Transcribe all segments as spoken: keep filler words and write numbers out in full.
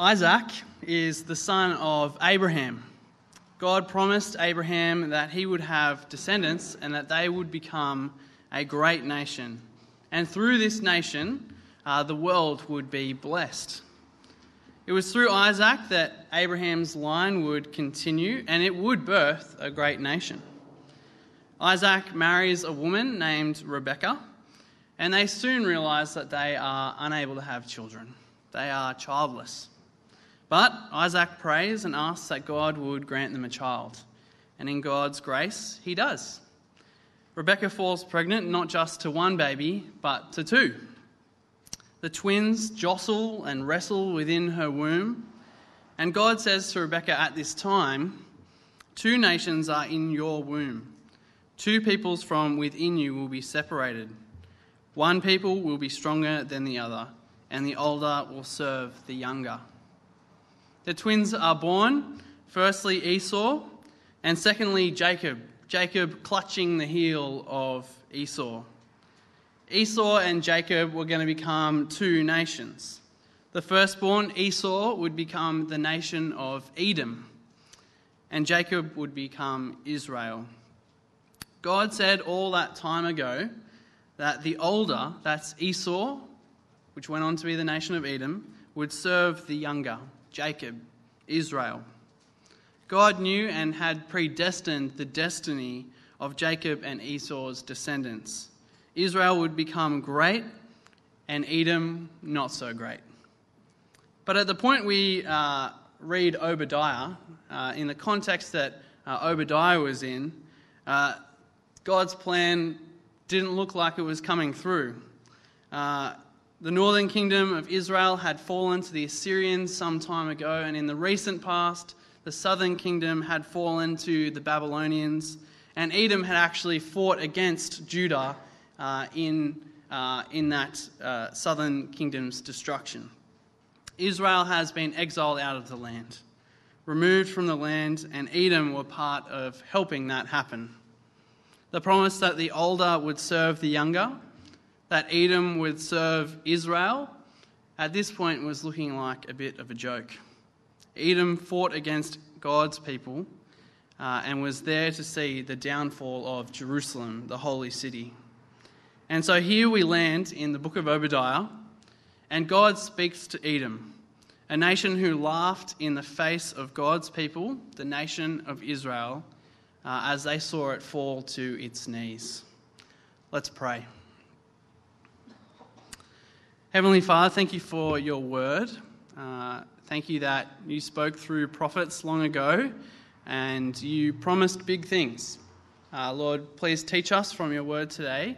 Isaac is the son of Abraham. God promised Abraham that he would have descendants and that they would become a great nation. And through this nation, uh, the world would be blessed. It was through Isaac that Abraham's line would continue, and it would birth a great nation. Isaac marries a woman named Rebekah, and they soon realize that they are unable to have children. They are childless. But Isaac prays and asks that God would grant them a child. And in God's grace, he does. Rebekah falls pregnant not just to one baby, but to two. The twins jostle and wrestle within her womb. And God says to Rebekah at this time, "Two nations are in your womb. Two peoples from within you will be separated. One people will be stronger than the other, and the older will serve the younger." The twins are born, firstly Esau, and secondly Jacob, Jacob clutching the heel of Esau. Esau and Jacob were going to become two nations. The firstborn, Esau, would become the nation of Edom, and Jacob would become Israel. God said all that time ago that the older, that's Esau, which went on to be the nation of Edom, would serve the younger, Jacob, Israel. God knew and had predestined the destiny of Jacob and Esau's descendants. Israel would become great and Edom not so great. But at the point we uh, read Obadiah, uh, in the context that uh, Obadiah was in, uh, God's plan didn't look like it was coming through. Uh, the northern kingdom of Israel had fallen to the Assyrians some time ago, and in the recent past, the southern kingdom had fallen to the Babylonians, and Edom had actually fought against Judah uh, in, uh, in that uh, southern kingdom's destruction. Israel has been exiled out of the land, removed from the land, and Edom were part of helping that happen. The promise that the older would serve the younger, that Edom would serve Israel, at this point was looking like a bit of a joke. Edom fought against God's people uh, and was there to see the downfall of Jerusalem, the holy city. And so here we land in the book of Obadiah, and God speaks to Edom, a nation who laughed in the face of God's people, the nation of Israel, uh, as they saw it fall to its knees. Let's pray. Heavenly Father, thank you for your word. Uh, Thank you that you spoke through prophets long ago and you promised big things. Uh, Lord, please teach us from your word today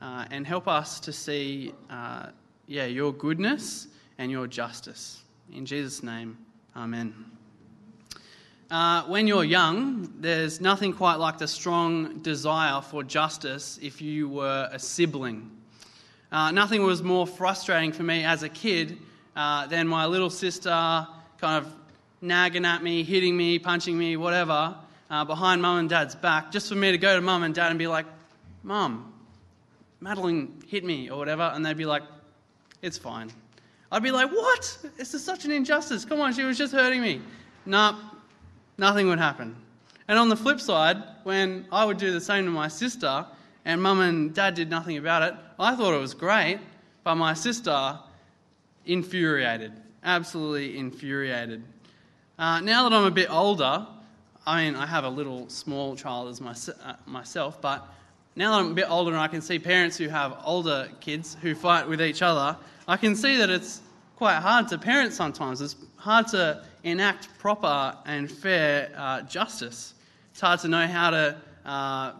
uh, and help us to see uh, yeah, your goodness and your justice. In Jesus' name, amen. Uh, when you're young, there's nothing quite like the strong desire for justice if you were a sibling. Uh, nothing was more frustrating for me as a kid Uh, then my little sister kind of nagging at me, hitting me, punching me, whatever, uh, behind Mum and Dad's back, just for me to go to Mum and Dad and be like, "Mum, Madeline hit me," or whatever, and they'd be like, "It's fine." I'd be like, "What? This is such an injustice. Come on, she was just hurting me." Nah, nothing would happen. And on the flip side, when I would do the same to my sister and Mum and Dad did nothing about it, I thought it was great, but my sister... Infuriated, absolutely infuriated. Uh, now that I'm a bit older, I mean, I have a little small child as my, uh, myself, but now that I'm a bit older and I can see parents who have older kids who fight with each other, I can see that it's quite hard to parent sometimes. It's hard to enact proper and fair uh, justice. It's hard to know how to, uh,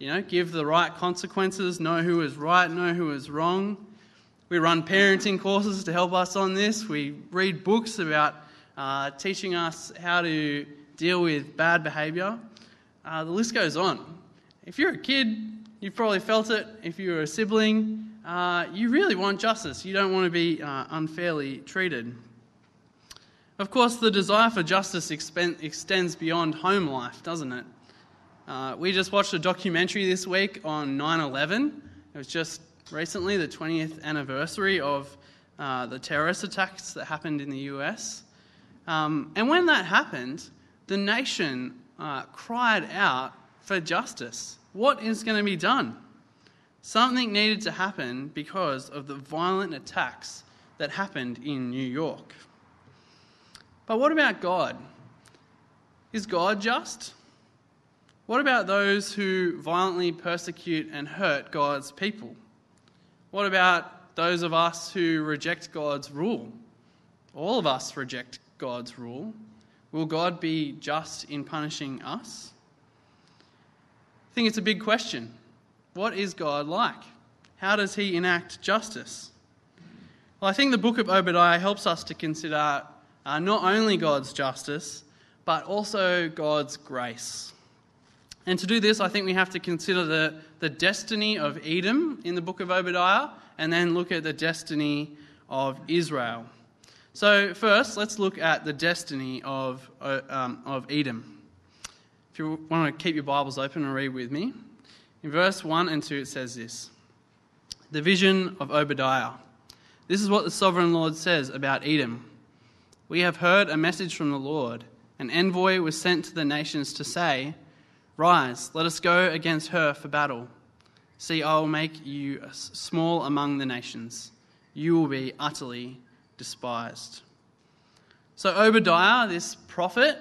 you know, give the right consequences, know who is right, know who is wrong. We run parenting courses to help us on this. We read books about uh, teaching us how to deal with bad behaviour. Uh, the list goes on. If you're a kid, you've probably felt it. If you're a sibling, uh, you really want justice. You don't want to be uh, unfairly treated. Of course, the desire for justice expen- extends beyond home life, doesn't it? Uh, we just watched a documentary this week on nine eleven. It was just recently, the twentieth anniversary of uh, the terrorist attacks that happened in the U S. Um, and when that happened, the nation uh, cried out for justice. What is going to be done? Something needed to happen because of the violent attacks that happened in New York. But what about God? Is God just? What about those who violently persecute and hurt God's people? What about those of us who reject God's rule? All of us reject God's rule. Will God be just in punishing us? I think it's a big question. What is God like? How does he enact justice? Well, I think the book of Obadiah helps us to consider uh, not only God's justice, but also God's grace. And to do this, I think we have to consider the, the destiny of Edom in the book of Obadiah, and then look at the destiny of Israel. So first, let's look at the destiny of, um, of Edom. If you want to keep your Bibles open and read with me, in verse one and two it says this, "The vision of Obadiah. This is what the sovereign Lord says about Edom. We have heard a message from the Lord. An envoy was sent to the nations to say, 'Rise, let us go against her for battle. See, I will make you small among the nations. You will be utterly despised.'" So Obadiah, this prophet,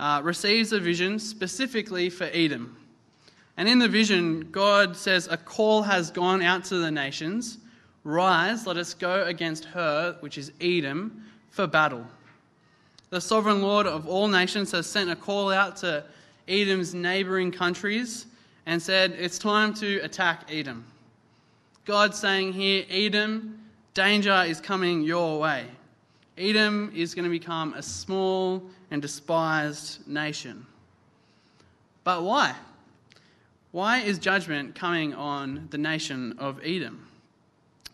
uh, receives a vision specifically for Edom. And in the vision, God says, "A call has gone out to the nations. Rise, let us go against her," which is Edom, "for battle. The sovereign Lord of all nations has sent a call out to Edom's neighbouring countries and said, 'It's time to attack Edom.'" God's saying here, Edom, danger is coming your way. Edom is going to become a small and despised nation. But why? Why is judgment coming on the nation of Edom?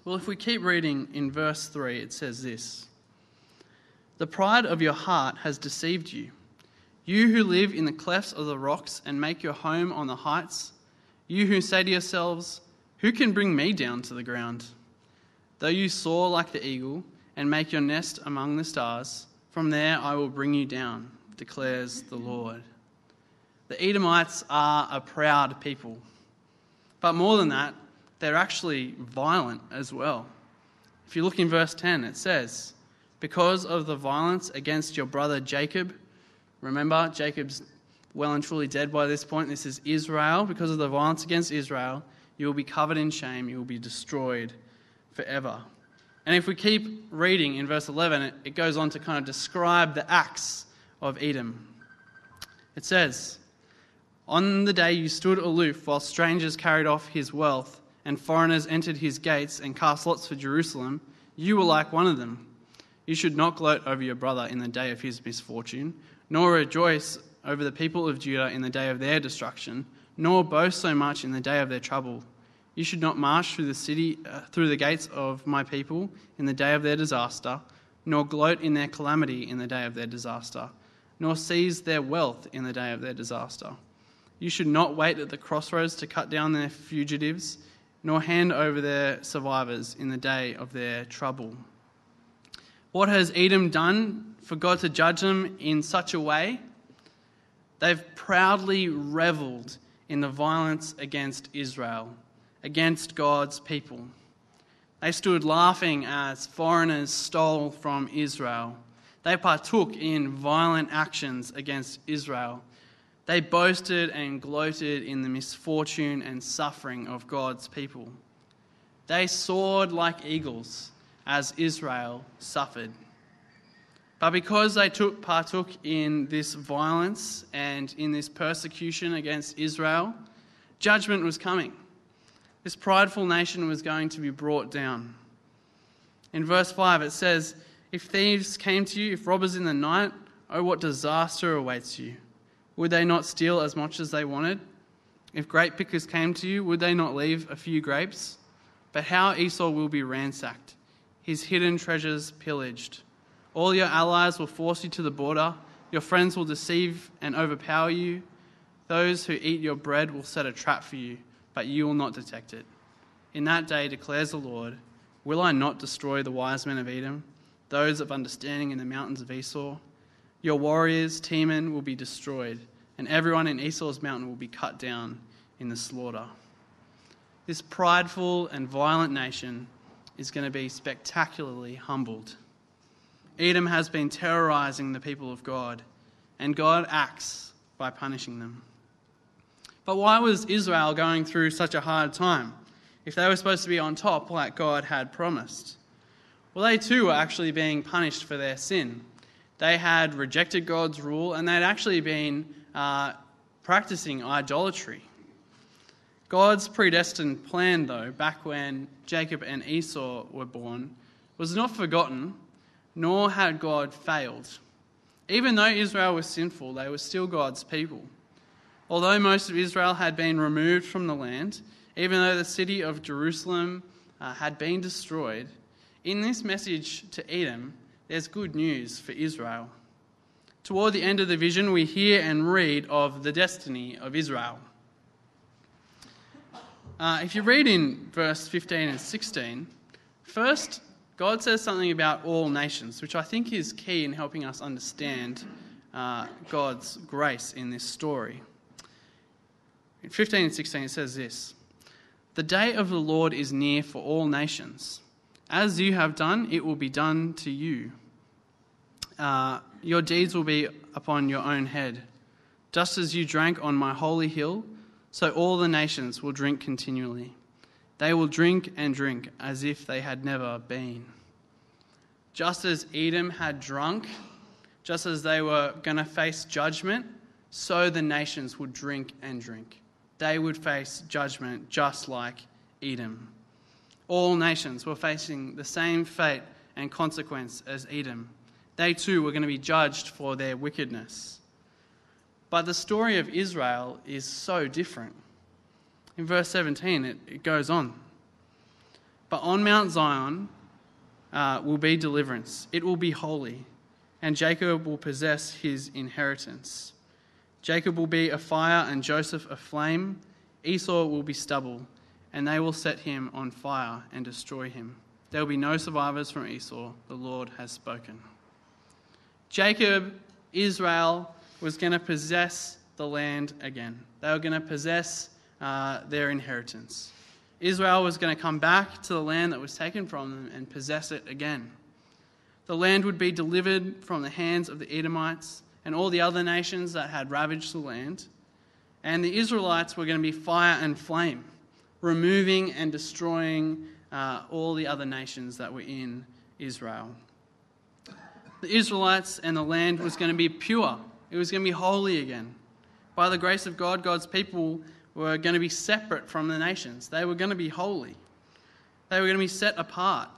Well, if we keep reading in verse three, it says this, "The pride of your heart has deceived you. You who live in the clefts of the rocks and make your home on the heights, you who say to yourselves, 'Who can bring me down to the ground?' Though you soar like the eagle and make your nest among the stars, from there I will bring you down, declares the Lord." The Edomites are a proud people. But more than that, they're actually violent as well. If you look in verse ten, it says, "Because of the violence against your brother Jacob," remember, Jacob's well and truly dead by this point. This is Israel. "Because of the violence against Israel, you will be covered in shame. You will be destroyed forever." And if we keep reading in verse eleven, it, it goes on to kind of describe the acts of Edom. It says, "On the day you stood aloof while strangers carried off his wealth and foreigners entered his gates and cast lots for Jerusalem, you were like one of them. You should not gloat over your brother in the day of his misfortune, nor rejoice over the people of Judah in the day of their destruction, nor boast so much in the day of their trouble. You should not march through the city, uh, through the gates of my people in the day of their disaster, nor gloat in their calamity in the day of their disaster, nor seize their wealth in the day of their disaster. You should not wait at the crossroads to cut down their fugitives, nor hand over their survivors in the day of their trouble." What has Edom done for God to judge them in such a way? They've proudly reveled in the violence against Israel, against God's people. They stood laughing as foreigners stole from Israel. They partook in violent actions against Israel. They boasted and gloated in the misfortune and suffering of God's people. They soared like eagles as Israel suffered. But because they took partook in this violence and in this persecution against Israel, judgment was coming. This prideful nation was going to be brought down. In verse five it says, "If thieves came to you, if robbers in the night, oh, what disaster awaits you. Would they not steal as much as they wanted? If grape pickers came to you, would they not leave a few grapes? But how Esau will be ransacked, his hidden treasures pillaged. All your allies will force you to the border. Your friends will deceive and overpower you. Those who eat your bread will set a trap for you, but you will not detect it. In that day, declares the Lord, Will I not destroy the wise men of Edom, those of understanding in the mountains of Esau? Your warriors, Teman, will be destroyed, and everyone in Esau's mountain will be cut down in the slaughter. This prideful and violent nation is going to be spectacularly humbled. Edom has been terrorizing the people of God, and God acts by punishing them. But why was Israel going through such a hard time if they were supposed to be on top like God had promised? Well, they too were actually being punished for their sin. They had rejected God's rule, and they'd actually been uh, practicing idolatry. God's predestined plan, though, back when Jacob and Esau were born, was not forgotten, nor had God failed. Even though Israel was sinful, they were still God's people. Although most of Israel had been removed from the land, even though the city of Jerusalem uh, had been destroyed, in this message to Edom, there's good news for Israel. Toward the end of the vision, we hear and read of the destiny of Israel. Uh, if you read in verse fifteen and sixteen, first, God says something about all nations, which I think is key in helping us understand uh, God's grace in this story. In fifteen and sixteen, it says this: "The day of the Lord is near for all nations. As you have done, it will be done to you. Uh, your deeds will be upon your own head. Just as you drank on my holy hill, so all the nations will drink continually. They will drink and drink as if they had never been." Just as Edom had drunk, just as they were going to face judgment, so the nations would drink and drink. They would face judgment just like Edom. All nations were facing the same fate and consequence as Edom. They too were going to be judged for their wickedness. But the story of Israel is so different. In verse seventeen, it, it goes on. "But on Mount Zion uh, will be deliverance. It will be holy, and Jacob will possess his inheritance. Jacob will be a fire and Joseph a flame. Esau will be stubble, and they will set him on fire and destroy him. There will be no survivors from Esau. The Lord has spoken." Jacob, Israel, was going to possess the land again. They were going to possess uh, their inheritance. Israel was going to come back to the land that was taken from them and possess it again. The land would be delivered from the hands of the Edomites and all the other nations that had ravaged the land. And the Israelites were going to be fire and flame, removing and destroying uh, all the other nations that were in Israel. The Israelites and the land was going to be pure. It was going to be holy again. By the grace of God, God's people were going to be separate from the nations. They were going to be holy. They were going to be set apart.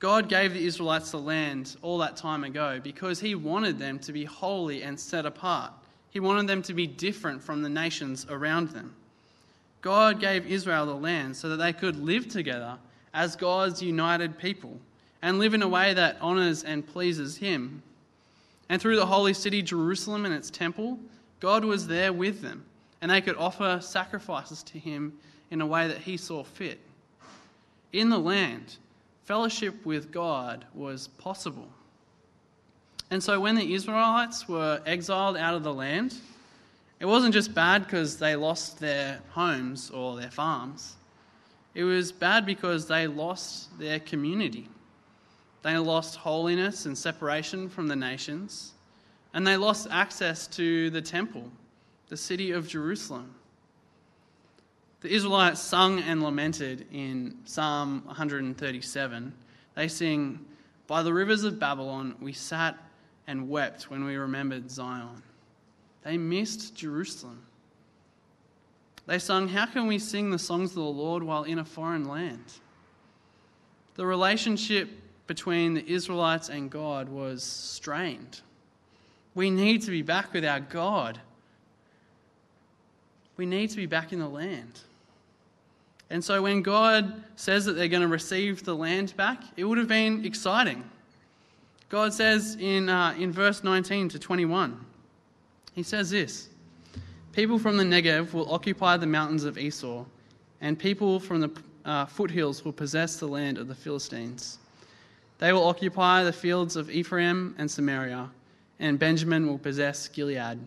God gave the Israelites the land all that time ago because he wanted them to be holy and set apart. He wanted them to be different from the nations around them. God gave Israel the land so that they could live together as God's united people and live in a way that honors and pleases him. And through the holy city Jerusalem and its temple, God was there with them, and they could offer sacrifices to him in a way that he saw fit. In the land, fellowship with God was possible. And so when the Israelites were exiled out of the land, it wasn't just bad because they lost their homes or their farms. It was bad because they lost their community. They lost holiness and separation from the nations, and they lost access to the temple, the city of Jerusalem. The Israelites sung and lamented in Psalm one hundred thirty-seven. They sing, "By the rivers of Babylon we sat and wept when we remembered Zion." They missed Jerusalem. They sung, "How can we sing the songs of the Lord while in a foreign land?" The relationship between the Israelites and God was strained. We need to be back with our God. We need to be back in the land. And so when God says that they're going to receive the land back, it would have been exciting. God says in uh, in verse nineteen to twenty-one, he says this: "People from the Negev will occupy the mountains of Esau, and people from the uh, foothills will possess the land of the Philistines. They will occupy the fields of Ephraim and Samaria, and Benjamin will possess Gilead.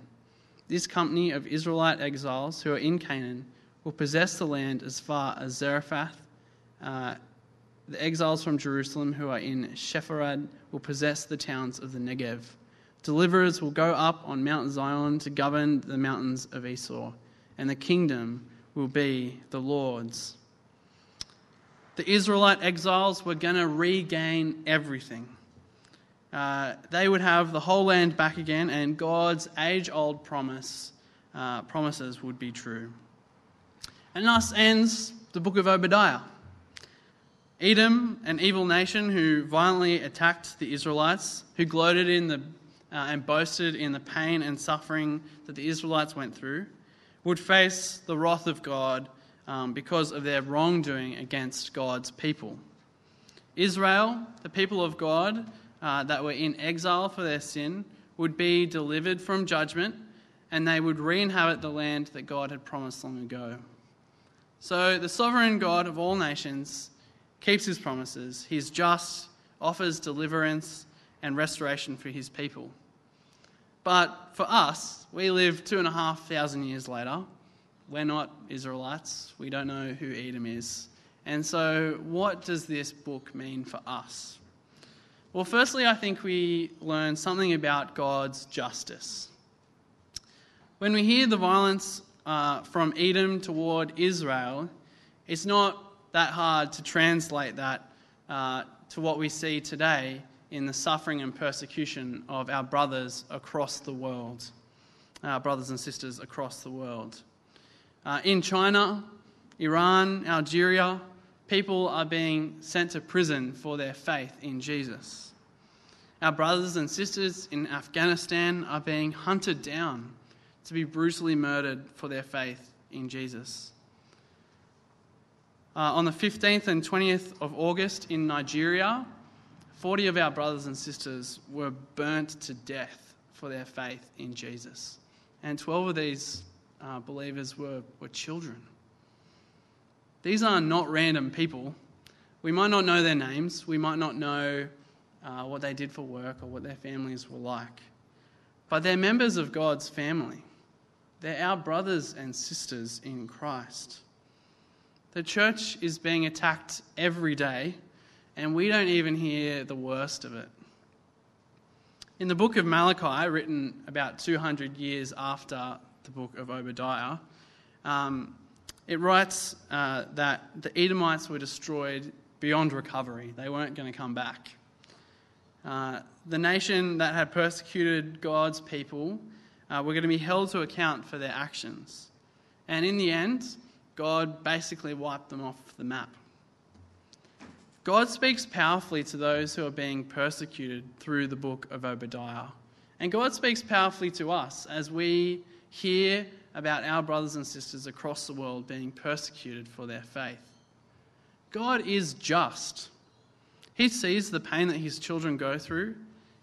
This company of Israelite exiles who are in Canaan will possess the land as far as Zarephath. Uh, the exiles from Jerusalem who are in Shepharad will possess the towns of the Negev. Deliverers will go up on Mount Zion to govern the mountains of Esau, and the kingdom will be the Lord's. The Israelite exiles were going to regain everything. Uh, they would have the whole land back again, and God's age-old promise, uh, promises would be true. And thus ends the book of Obadiah. Edom, an evil nation who violently attacked the Israelites, who gloated in the uh, and boasted in the pain and suffering that the Israelites went through, would face the wrath of God um, because of their wrongdoing against God's people. Israel, the people of God, Uh, that were in exile for their sin, would be delivered from judgment, and they would re-inhabit the land that God had promised long ago. So the sovereign God of all nations keeps his promises. He is just, offers deliverance and restoration for his people. But for us, we live two and a half thousand years later. We're not Israelites. We don't know who Edom is. And so what does this book mean for us? Well, firstly, I think we learn something about God's justice. When we hear the violence uh, from Edom toward Israel, it's not that hard to translate that uh, to what we see today in the suffering and persecution of our brothers across the world, our brothers and sisters across the world. Uh, in China, Iran, Algeria, people are being sent to prison for their faith in Jesus. Our brothers and sisters in Afghanistan are being hunted down to be brutally murdered for their faith in Jesus. Uh, on the fifteenth and twentieth of August in Nigeria, forty of our brothers and sisters were burnt to death for their faith in Jesus. And twelve of these uh, believers were, were children. These are not random people. We might not know their names. We might not know uh, what they did for work or what their families were like. But they're members of God's family. They're our brothers and sisters in Christ. The church is being attacked every day, and we don't even hear the worst of it. In the book of Malachi, written about two hundred years after the book of Obadiah, um, It writes uh, that the Edomites were destroyed beyond recovery. They weren't going to come back. Uh, the nation that had persecuted God's people uh, were going to be held to account for their actions. And in the end, God basically wiped them off the map. God speaks powerfully to those who are being persecuted through the book of Obadiah. And God speaks powerfully to us as we hear about our brothers and sisters across the world being persecuted for their faith. God is just. He sees the pain that his children go through,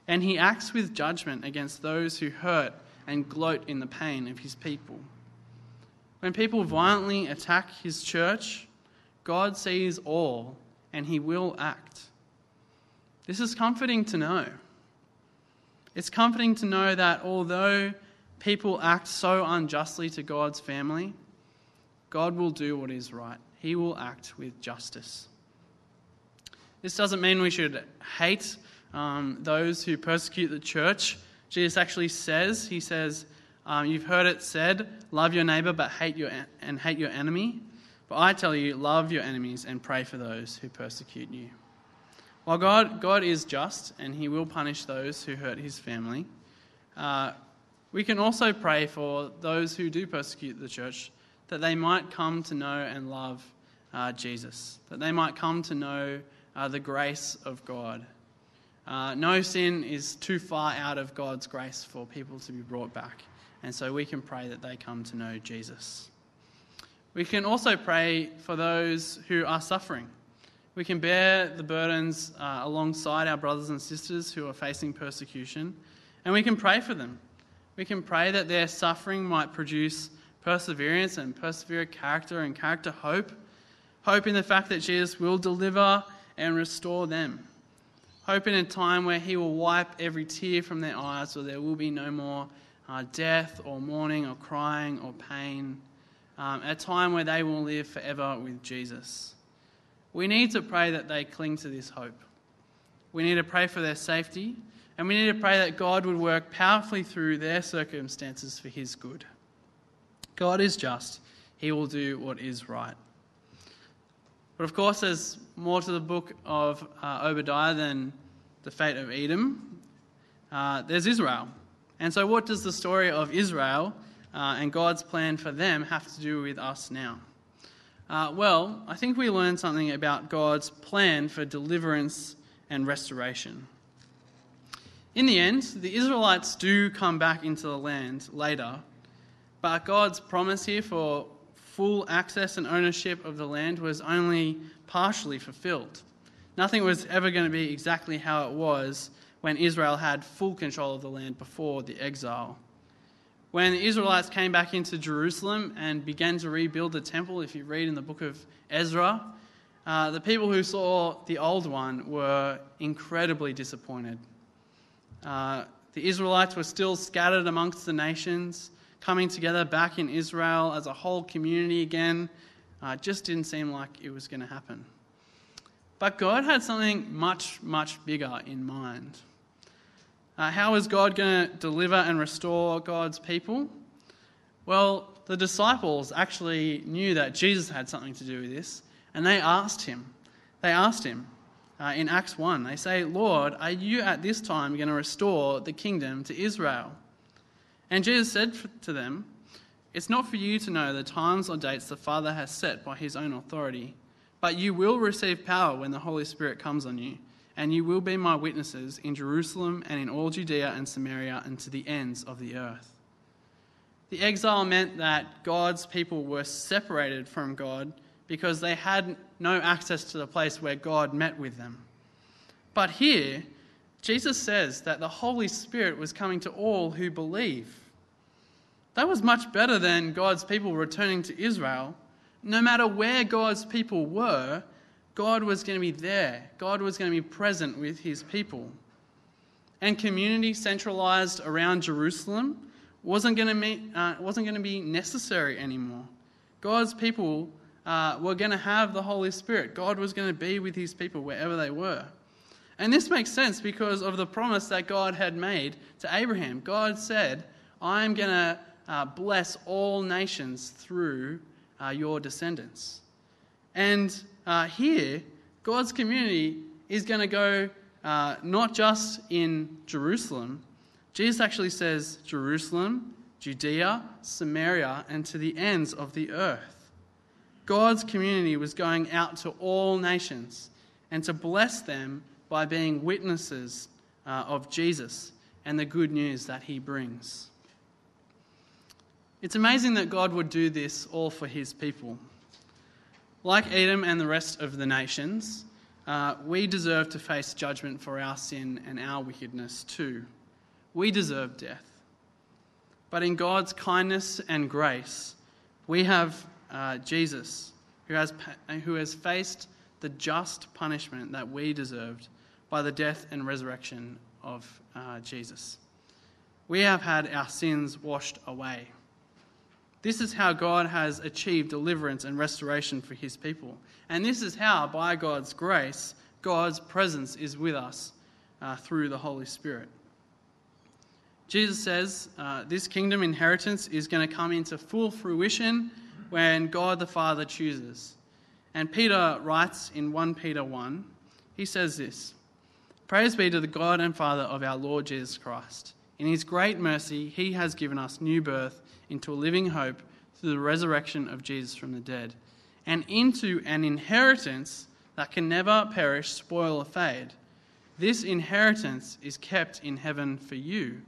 and he acts with judgment against those who hurt and gloat in the pain of his people. When people violently attack his church, God sees all, and he will act. This is comforting to know. It's comforting to know that although people act so unjustly to God's family, God will do what is right. He will act with justice. This doesn't mean we should hate um, those who persecute the church. Jesus actually says, he says, um, you've heard it said, love your neighbor but hate your en- and hate your enemy. But I tell you, love your enemies and pray for those who persecute you. While God, God is just and he will punish those who hurt his family, uh, we can also pray for those who do persecute the church that they might come to know and love uh, Jesus, that they might come to know uh, the grace of God. Uh, no sin is too far out of God's grace for people to be brought back, and so we can pray that they come to know Jesus. We can also pray for those who are suffering. We can bear the burdens uh, alongside our brothers and sisters who are facing persecution, and we can pray for them. We can pray that their suffering might produce perseverance and persevere character and character hope. Hope in the fact that Jesus will deliver and restore them. Hope in a time where he will wipe every tear from their eyes, so there will be no more uh, death or mourning or crying or pain. Um, a time where they will live forever with Jesus. We need to pray that they cling to this hope. We need to pray for their safety, and we need to pray that God would work powerfully through their circumstances for his good. God is just. He will do what is right. But of course, there's more to the book of uh, Obadiah than the fate of Edom. Uh, there's Israel. And so what does the story of Israel uh, and God's plan for them have to do with us now? Uh, well, I think we learn something about God's plan for deliverance and restoration. In the end, the Israelites do come back into the land later, but God's promise here for full access and ownership of the land was only partially fulfilled. Nothing was ever going to be exactly how it was when Israel had full control of the land before the exile. When the Israelites came back into Jerusalem and began to rebuild the temple, if you read in the book of Ezra, uh, the people who saw the old one were incredibly disappointed. Uh, the Israelites were still scattered amongst the nations, coming together back in Israel as a whole community again. Uh, just didn't seem like it was going to happen. But God had something much, much bigger in mind. Uh, how is God going to deliver and restore God's people? Well, the disciples actually knew that Jesus had something to do with this, and they asked him. They asked him uh, in Acts one. They say, "Lord, are you at this time going to restore the kingdom to Israel?" And Jesus said to them, "It's not for you to know the times or dates the Father has set by his own authority, but you will receive power when the Holy Spirit comes on you, and you will be my witnesses in Jerusalem and in all Judea and Samaria and to the ends of the earth." The exile meant that God's people were separated from God because they had no access to the place where God met with them. But here, Jesus says that the Holy Spirit was coming to all who believe. That was much better than God's people returning to Israel. No matter where God's people were, God was going to be there. God was going to be present with his people. And community centralized around Jerusalem wasn't going to meet, uh, wasn't going to be necessary anymore. God's people uh, were going to have the Holy Spirit. God was going to be with his people wherever they were. And this makes sense because of the promise that God had made to Abraham. God said, "I am going to uh, bless all nations through uh, your descendants." And uh, here, God's community is going to go uh, not just in Jerusalem. Jesus actually says Jerusalem, Judea, Samaria, and to the ends of the earth. God's community was going out to all nations and to bless them by being witnesses uh, of Jesus and the good news that he brings. It's amazing that God would do this all for his people. Like Edom and the rest of the nations, uh, we deserve to face judgment for our sin and our wickedness too. We deserve death. But in God's kindness and grace, we have uh, Jesus, who has, who has faced the just punishment that we deserved by the death and resurrection of uh, Jesus. We have had our sins washed away. This is how God has achieved deliverance and restoration for his people. And this is how, by God's grace, God's presence is with us uh, through the Holy Spirit. Jesus says uh, this kingdom inheritance is going to come into full fruition when God the Father chooses. And Peter writes in First Peter one, he says this, "Praise be to the God and Father of our Lord Jesus Christ. In his great mercy, he has given us new birth into a living hope through the resurrection of Jesus from the dead, and into an inheritance that can never perish, spoil, or fade. This inheritance is kept in heaven for you,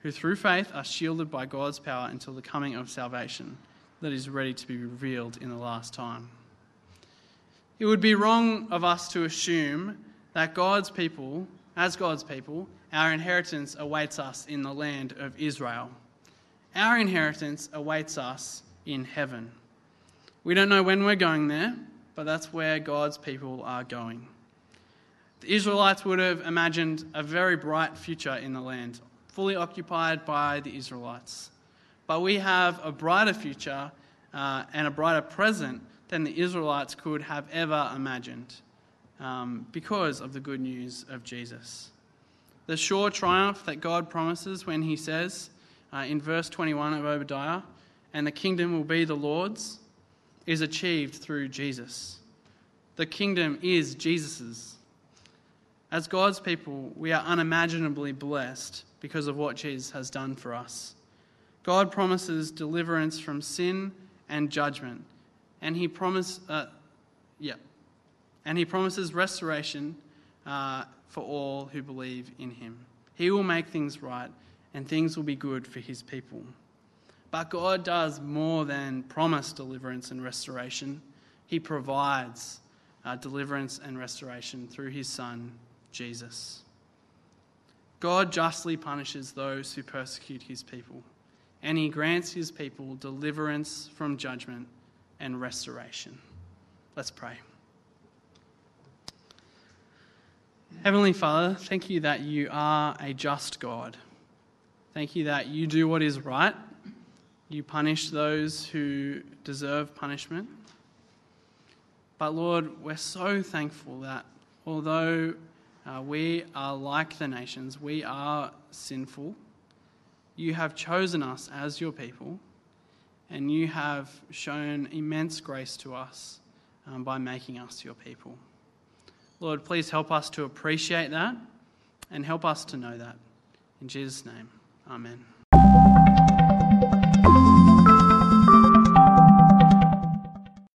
who through faith are shielded by God's power until the coming of salvation that is ready to be revealed in the last time." It would be wrong of us to assume that God's people, as God's people, our inheritance awaits us in the land of Israel. Our inheritance awaits us in heaven. We don't know when we're going there, but that's where God's people are going. The Israelites would have imagined a very bright future in the land, fully occupied by the Israelites. But we have a brighter future uh, and a brighter present than the Israelites could have ever imagined um, because of the good news of Jesus. The sure triumph that God promises when he says uh, in verse twenty-one of Obadiah, "And the kingdom will be the Lord's," is achieved through Jesus. The kingdom is Jesus's. As God's people, we are unimaginably blessed because of what Jesus has done for us. God promises deliverance from sin and judgment, and He promise, uh, yeah, and He promises restoration uh, for all who believe in Him. He will make things right, and things will be good for His people. But God does more than promise deliverance and restoration. He provides uh, deliverance and restoration through His Son, Jesus. God justly punishes those who persecute his people, and he grants his people deliverance from judgment and restoration. Let's pray. Heavenly Father, thank you that you are a just God. Thank you that you do what is right. You punish those who deserve punishment. But Lord, we're so thankful that although Uh, we are like the nations. We are sinful. You have chosen us as your people, and you have shown immense grace to us um, by making us your people. Lord, please help us to appreciate that and help us to know that. In Jesus' name, amen.